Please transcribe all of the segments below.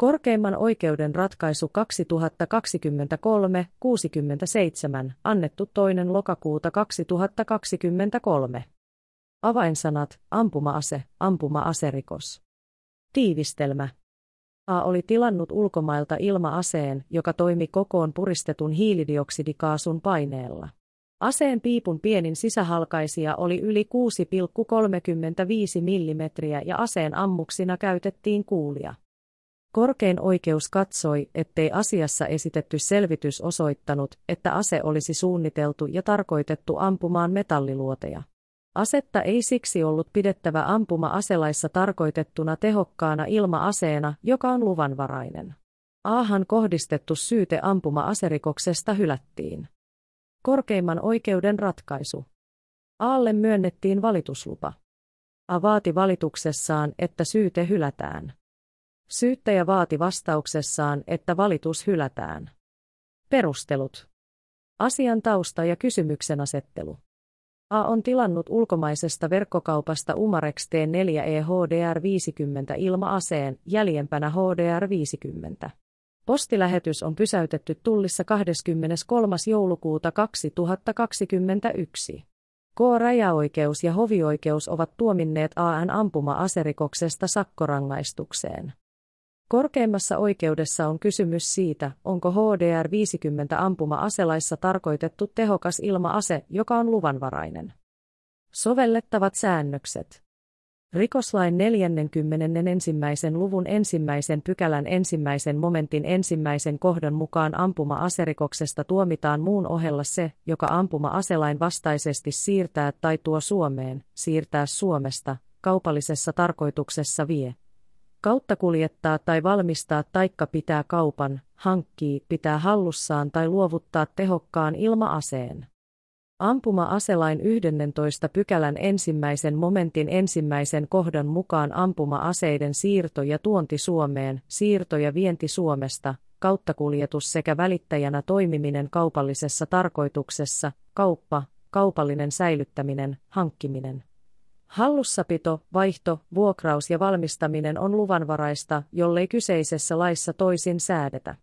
Korkeimman oikeuden ratkaisu 2023-67, annettu 2. lokakuuta 2023. Avainsanat, ampuma-ase, ampuma-aserikos. Tiivistelmä. A oli tilannut ulkomailta ilma-aseen, joka toimi kokoon puristetun hiilidioksidikaasun paineella. Aseen piipun pienin sisähalkaisija oli yli 6,35 mm ja aseen ammuksina käytettiin kuulia. Korkein oikeus katsoi, ettei asiassa esitetty selvitys osoittanut, että ase olisi suunniteltu ja tarkoitettu ampumaan metalliluoteja. Asetta ei siksi ollut pidettävä ampuma-aselaissa tarkoitettuna tehokkaana ilma-aseena, joka on luvanvarainen. A:han kohdistettu syyte ampuma-aserikoksesta hylättiin. Korkeimman oikeuden ratkaisu. Aalle myönnettiin valituslupa. A vaati valituksessaan, että syyte hylätään. Syyttäjä vaati vastauksessaan, että valitus hylätään. Perustelut. Asian tausta ja kysymyksenasettelu. A on tilannut ulkomaisesta verkkokaupasta Umarex T4E HDR50 ilma-aseen, jäljempänä HDR50. Postilähetys on pysäytetty tullissa 23. joulukuuta 2021. K-rajaoikeus ja hovioikeus ovat tuominneet AN ampuma-aserikoksesta sakkorangaistukseen. Korkeimmassa oikeudessa on kysymys siitä, onko HDR50 ampuma-aselaissa tarkoitettu tehokas ilma-ase, joka on luvanvarainen. Sovellettavat säännökset. Rikoslain 41. luvun 1. pykälän 1. momentin 1. kohdan mukaan ampuma-aserikoksesta tuomitaan muun ohella se, joka ampuma-aselain vastaisesti siirtää tai tuo Suomeen, siirtää Suomesta, kaupallisessa tarkoituksessa vie, kautta kuljettaa tai valmistaa taikka pitää kaupan, hankkii, pitää hallussaan tai luovuttaa tehokkaan ilma-aseen. Ampuma-aselain 11. pykälän 1. momentin 1. kohdan mukaan ampuma-aseiden siirto ja tuonti Suomeen, siirto ja vienti Suomesta, kauttakuljetus sekä välittäjänä toimiminen kaupallisessa tarkoituksessa, kauppa, kaupallinen säilyttäminen, hankkiminen. Hallussapito, vaihto, vuokraus ja valmistaminen on luvanvaraista, jollei kyseisessä laissa toisin säädetä.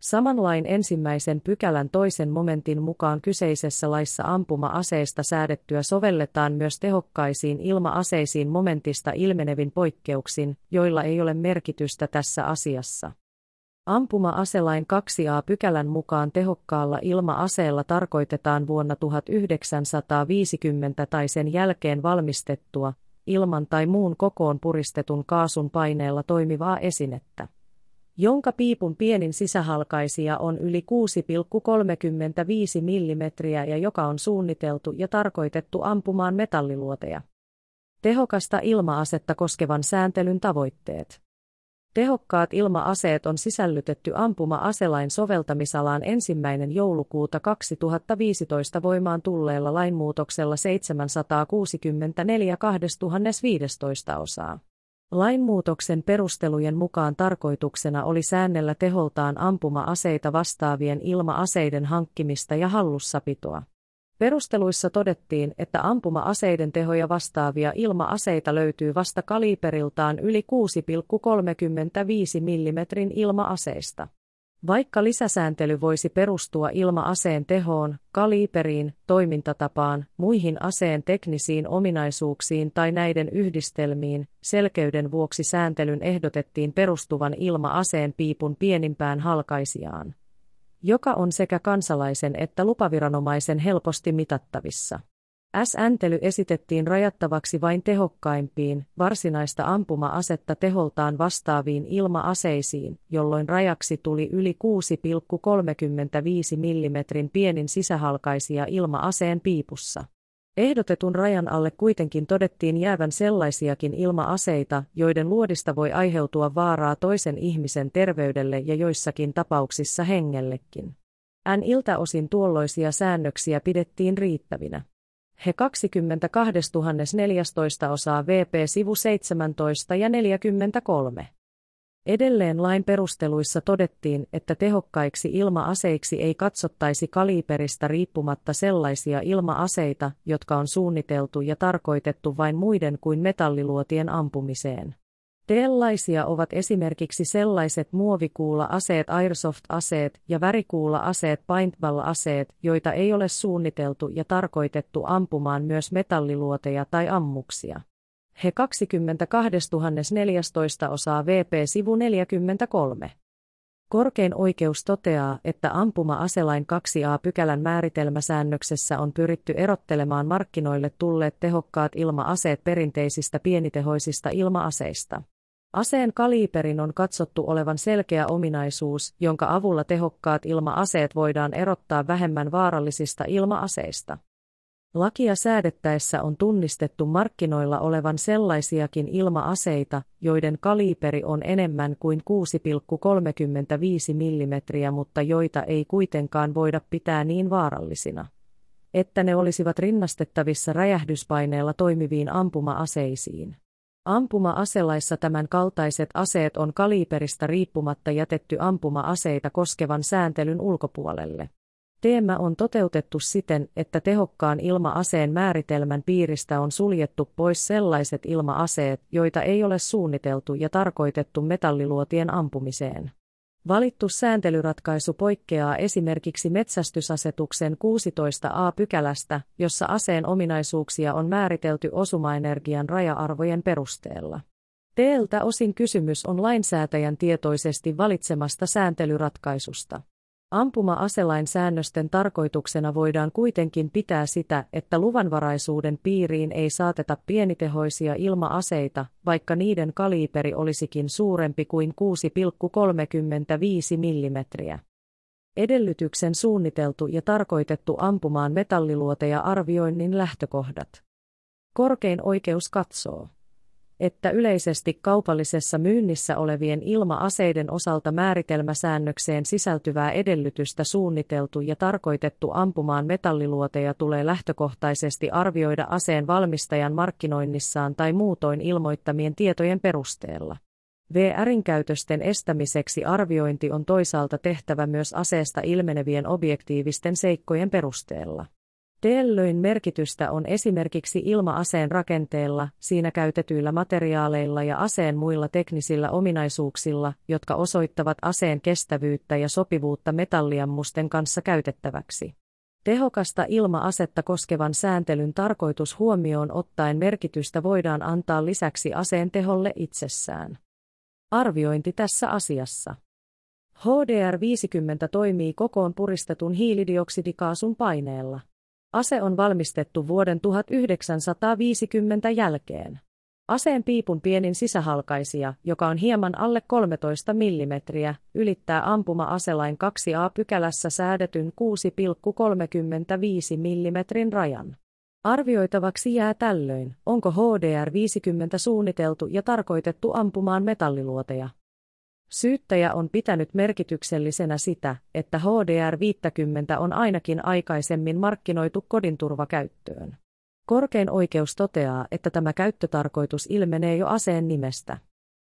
Saman lain 1. pykälän 2. momentin mukaan kyseisessä laissa ampuma-aseista säädettyä sovelletaan myös tehokkaisiin ilma-aseisiin momentista ilmenevin poikkeuksin, joilla ei ole merkitystä tässä asiassa. Ampuma-aselain 2a pykälän mukaan tehokkaalla ilma-aseella tarkoitetaan vuonna 1950 tai sen jälkeen valmistettua, ilman tai muun kokoon puristetun kaasun paineella toimivaa esinettä, jonka piipun pienin sisähalkaisija on yli 6,35 mm ja joka on suunniteltu ja tarkoitettu ampumaan metalliluoteja. Tehokasta ilma-asetta koskevan sääntelyn tavoitteet. Tehokkaat ilma-aseet on sisällytetty ampuma-aselain soveltamisalaan 1. joulukuuta 2015 voimaan tulleella lainmuutoksella 764 2015 osaa. Lainmuutoksen perustelujen mukaan tarkoituksena oli säännellä teholtaan ampuma-aseita vastaavien ilma-aseiden hankkimista ja hallussapitoa. Perusteluissa todettiin, että ampuma-aseiden tehoja vastaavia ilma-aseita löytyy vasta kaliiperiltaan yli 6,35 mm ilma-aseista. Vaikka lisäsääntely voisi perustua ilma-aseen tehoon, kaliiperiin, toimintatapaan, muihin aseen teknisiin ominaisuuksiin tai näiden yhdistelmiin, selkeyden vuoksi sääntelyn ehdotettiin perustuvan ilma-aseen piipun pienimpään halkaisijaan, joka on sekä kansalaisen että lupaviranomaisen helposti mitattavissa. Sääntely esitettiin rajattavaksi vain tehokkaimpiin, varsinaista ampuma-asetta teholtaan vastaaviin ilma-aseisiin, jolloin rajaksi tuli yli 6,35 mm pienin sisähalkaisija ilma-aseen piipussa. Ehdotetun rajan alle kuitenkin todettiin jäävän sellaisiakin ilma-aseita, joiden luodista voi aiheutua vaaraa toisen ihmisen terveydelle ja joissakin tapauksissa hengellekin. Iltä osin tuolloisia säännöksiä pidettiin riittävinä. He 22.014 osaa VP sivu 17 ja 43. Edelleen lain perusteluissa todettiin, että tehokkaiksi ilma-aseiksi ei katsottaisi kaliiperista riippumatta sellaisia ilma-aseita, jotka on suunniteltu ja tarkoitettu vain muiden kuin metalliluotien ampumiseen. Tällaisia ovat esimerkiksi sellaiset muovikuula-aseet, airsoft-aseet ja värikuula-aseet, paintball-aseet, joita ei ole suunniteltu ja tarkoitettu ampumaan myös metalliluoteja tai ammuksia. He 22.014 osaa VP-sivu 43. Korkein oikeus toteaa, että ampuma-aselain 2a-pykälän määritelmäsäännöksessä on pyritty erottelemaan markkinoille tulleet tehokkaat ilma-aseet perinteisistä pienitehoisista ilma-aseista. Aseen kaliiperin on katsottu olevan selkeä ominaisuus, jonka avulla tehokkaat ilma-aseet voidaan erottaa vähemmän vaarallisista ilma-aseista. Lakia säädettäessä on tunnistettu markkinoilla olevan sellaisiakin ilma-aseita, joiden kaliiperi on enemmän kuin 6,35 mm, mutta joita ei kuitenkaan voida pitää niin vaarallisina, että ne olisivat rinnastettavissa räjähdyspaineella toimiviin ampuma-aseisiin. Ampuma-aselaissa tämän kaltaiset aseet on kaliiperista riippumatta jätetty ampuma-aseita koskevan sääntelyn ulkopuolelle. Teema on toteutettu siten, että tehokkaan ilma-aseen määritelmän piiristä on suljettu pois sellaiset ilma-aseet, joita ei ole suunniteltu ja tarkoitettu metalliluotien ampumiseen. Valittu sääntelyratkaisu poikkeaa esimerkiksi metsästysasetuksen 16a-pykälästä, jossa aseen ominaisuuksia on määritelty osumaenergian raja-arvojen perusteella. Tältä osin kysymys on lainsäätäjän tietoisesti valitsemasta sääntelyratkaisusta. Ampuma-aselain säännösten tarkoituksena voidaan kuitenkin pitää sitä, että luvanvaraisuuden piiriin ei saateta pienitehoisia ilma-aseita, vaikka niiden kaliiperi olisikin suurempi kuin 6,35 mm. Edellytyksen suunniteltu ja tarkoitettu ampumaan metalliluoteja arvioinnin lähtökohdat. Korkein oikeus katsoo, että yleisesti kaupallisessa myynnissä olevien ilma-aseiden osalta määritelmäsäännökseen sisältyvää edellytystä suunniteltu ja tarkoitettu ampumaan metalliluoteja tulee lähtökohtaisesti arvioida aseen valmistajan markkinoinnissaan tai muutoin ilmoittamien tietojen perusteella. Väärinkäytösten estämiseksi arviointi on toisaalta tehtävä myös aseesta ilmenevien objektiivisten seikkojen perusteella. Tällöin merkitystä on esimerkiksi ilma-aseen rakenteella, siinä käytetyillä materiaaleilla ja aseen muilla teknisillä ominaisuuksilla, jotka osoittavat aseen kestävyyttä ja sopivuutta metalliammusten kanssa käytettäväksi. Tehokasta ilma-asetta koskevan sääntelyn tarkoitus huomioon ottaen merkitystä voidaan antaa lisäksi aseen teholle itsessään. Arviointi tässä asiassa. HDR50 toimii kokoon puristetun hiilidioksidikaasun paineella. Ase on valmistettu vuoden 1950 jälkeen. Aseen piipun pienin sisähalkaisija, joka on hieman alle 13 mm, ylittää ampuma-aselain 2a-pykälässä säädetyn 6,35 mm rajan. Arvioitavaksi jää tällöin, onko HDR50 suunniteltu ja tarkoitettu ampumaan metalliluoteja. Syyttäjä on pitänyt merkityksellisenä sitä, että HDR50 on ainakin aikaisemmin markkinoitu kodinturvakäyttöön. Korkein oikeus toteaa, että tämä käyttötarkoitus ilmenee jo aseen nimestä.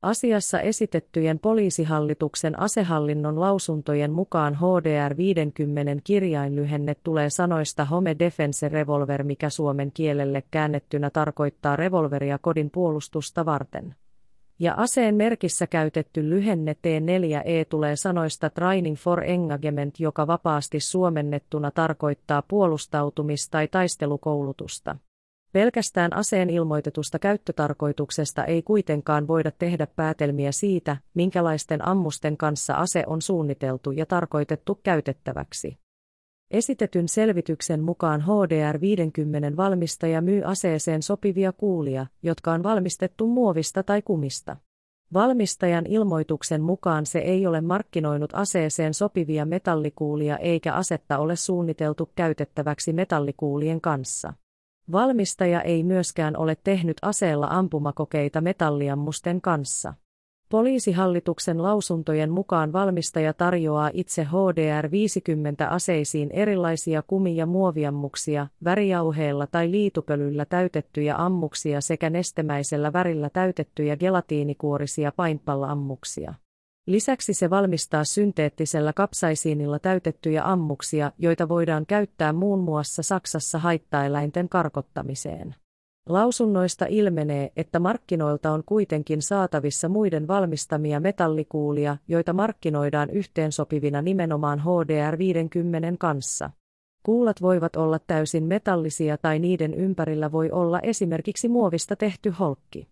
Asiassa esitettyjen poliisihallituksen asehallinnon lausuntojen mukaan HDR50 kirjainlyhenne tulee sanoista Home Defense Revolver, mikä suomen kielelle käännettynä tarkoittaa revolveria kodin puolustusta varten. Ja aseen merkissä käytetty lyhenne T4E tulee sanoista Training for Engagement, joka vapaasti suomennettuna tarkoittaa puolustautumis- tai taistelukoulutusta. Pelkästään aseen ilmoitetusta käyttötarkoituksesta ei kuitenkaan voida tehdä päätelmiä siitä, minkälaisten ammusten kanssa ase on suunniteltu ja tarkoitettu käytettäväksi. Esitetyn selvityksen mukaan HDR50 valmistaja myy aseeseen sopivia kuulia, jotka on valmistettu muovista tai kumista. Valmistajan ilmoituksen mukaan se ei ole markkinoinut aseeseen sopivia metallikuulia eikä asetta ole suunniteltu käytettäväksi metallikuulien kanssa. Valmistaja ei myöskään ole tehnyt aseella ampumakokeita metalliammusten kanssa. Poliisihallituksen lausuntojen mukaan valmistaja tarjoaa itse HDR50-aseisiin erilaisia kumi- ja muoviammuksia, värijauheella tai liitupölyllä täytettyjä ammuksia sekä nestemäisellä värillä täytettyjä gelatiinikuorisia paintball-ammuksia. Lisäksi se valmistaa synteettisellä kapsaisiinilla täytettyjä ammuksia, joita voidaan käyttää muun muassa Saksassa haittaeläinten karkottamiseen. Lausunnoista ilmenee, että markkinoilta on kuitenkin saatavissa muiden valmistamia metallikuulia, joita markkinoidaan yhteensopivina nimenomaan HDR50 kanssa. Kuulat voivat olla täysin metallisia tai niiden ympärillä voi olla esimerkiksi muovista tehty holkki.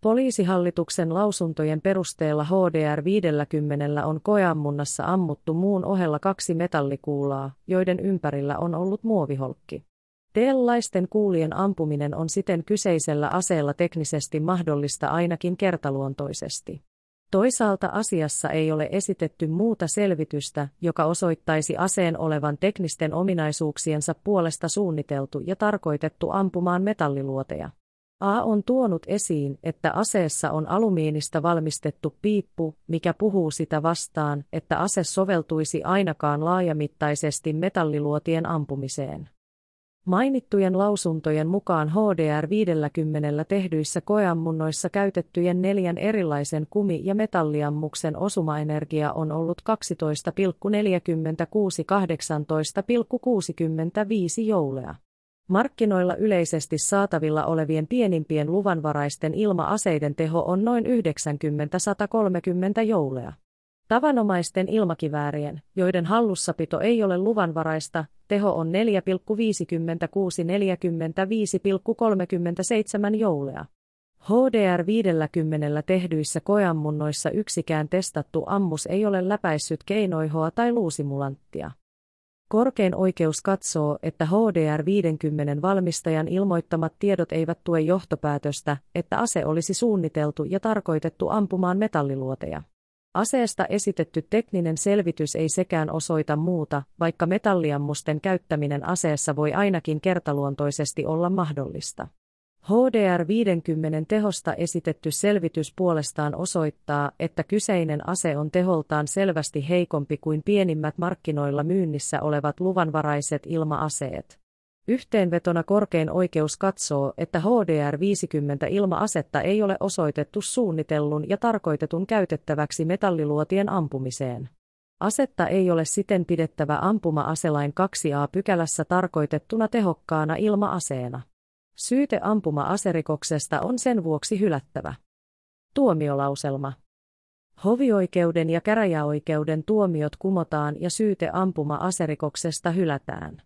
Poliisihallituksen lausuntojen perusteella HDR50 on koeammunnassa ammuttu muun ohella 2 metallikuulaa, joiden ympärillä on ollut muoviholkki. Tällaisten kuulien ampuminen on siten kyseisellä aseella teknisesti mahdollista ainakin kertaluontoisesti. Toisaalta asiassa ei ole esitetty muuta selvitystä, joka osoittaisi aseen olevan teknisten ominaisuuksiensa puolesta suunniteltu ja tarkoitettu ampumaan metalliluoteja. A on tuonut esiin, että aseessa on alumiinista valmistettu piippu, mikä puhuu sitä vastaan, että ase soveltuisi ainakaan laajamittaisesti metalliluotien ampumiseen. Mainittujen lausuntojen mukaan HDR50 tehdyissä koeammunnoissa käytettyjen 4 erilaisen kumi- ja metalliammuksen osumaenergia on ollut 12,46–18,65 joulea. Markkinoilla yleisesti saatavilla olevien pienimpien luvanvaraisten ilma-aseiden teho on noin 90–130 joulea. Tavanomaisten ilmakiväärien, joiden hallussapito ei ole luvanvaraista, teho on 4,56–45,37 joulea. HDR50 tehdyissä koeammunnoissa yksikään testattu ammus ei ole läpäissyt keinoihoa tai luusimulanttia. Korkein oikeus katsoo, että HDR50 valmistajan ilmoittamat tiedot eivät tue johtopäätöstä, että ase olisi suunniteltu ja tarkoitettu ampumaan metalliluoteja. Aseesta esitetty tekninen selvitys ei sekään osoita muuta, vaikka metalliammusten käyttäminen aseessa voi ainakin kertaluontoisesti olla mahdollista. HDR50 tehosta esitetty selvitys puolestaan osoittaa, että kyseinen ase on teholtaan selvästi heikompi kuin pienimmät markkinoilla myynnissä olevat luvanvaraiset ilma-aseet. Yhteenvetona korkein oikeus katsoo, että HDR50 ilma-asetta ei ole osoitettu suunnitellun ja tarkoitetun käytettäväksi metalliluotien ampumiseen. Asetta ei ole siten pidettävä ampuma-aselain 2a pykälässä tarkoitettuna tehokkaana ilma-aseena. Syyte ampuma-aserikoksesta on sen vuoksi hylättävä. Tuomiolauselma. Hovioikeuden ja käräjäoikeuden tuomiot kumotaan ja syyte ampuma-aserikoksesta hylätään.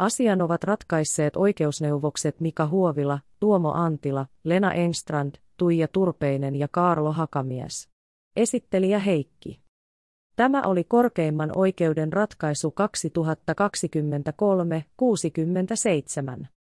Asian ovat ratkaisseet oikeusneuvokset Mika Huovila, Tuomo Antila, Lena Engstrand, Tuija Turpeinen ja Kaarlo Hakamies. Esittelijä Heikki. Tämä oli korkeimman oikeuden ratkaisu 2023-67.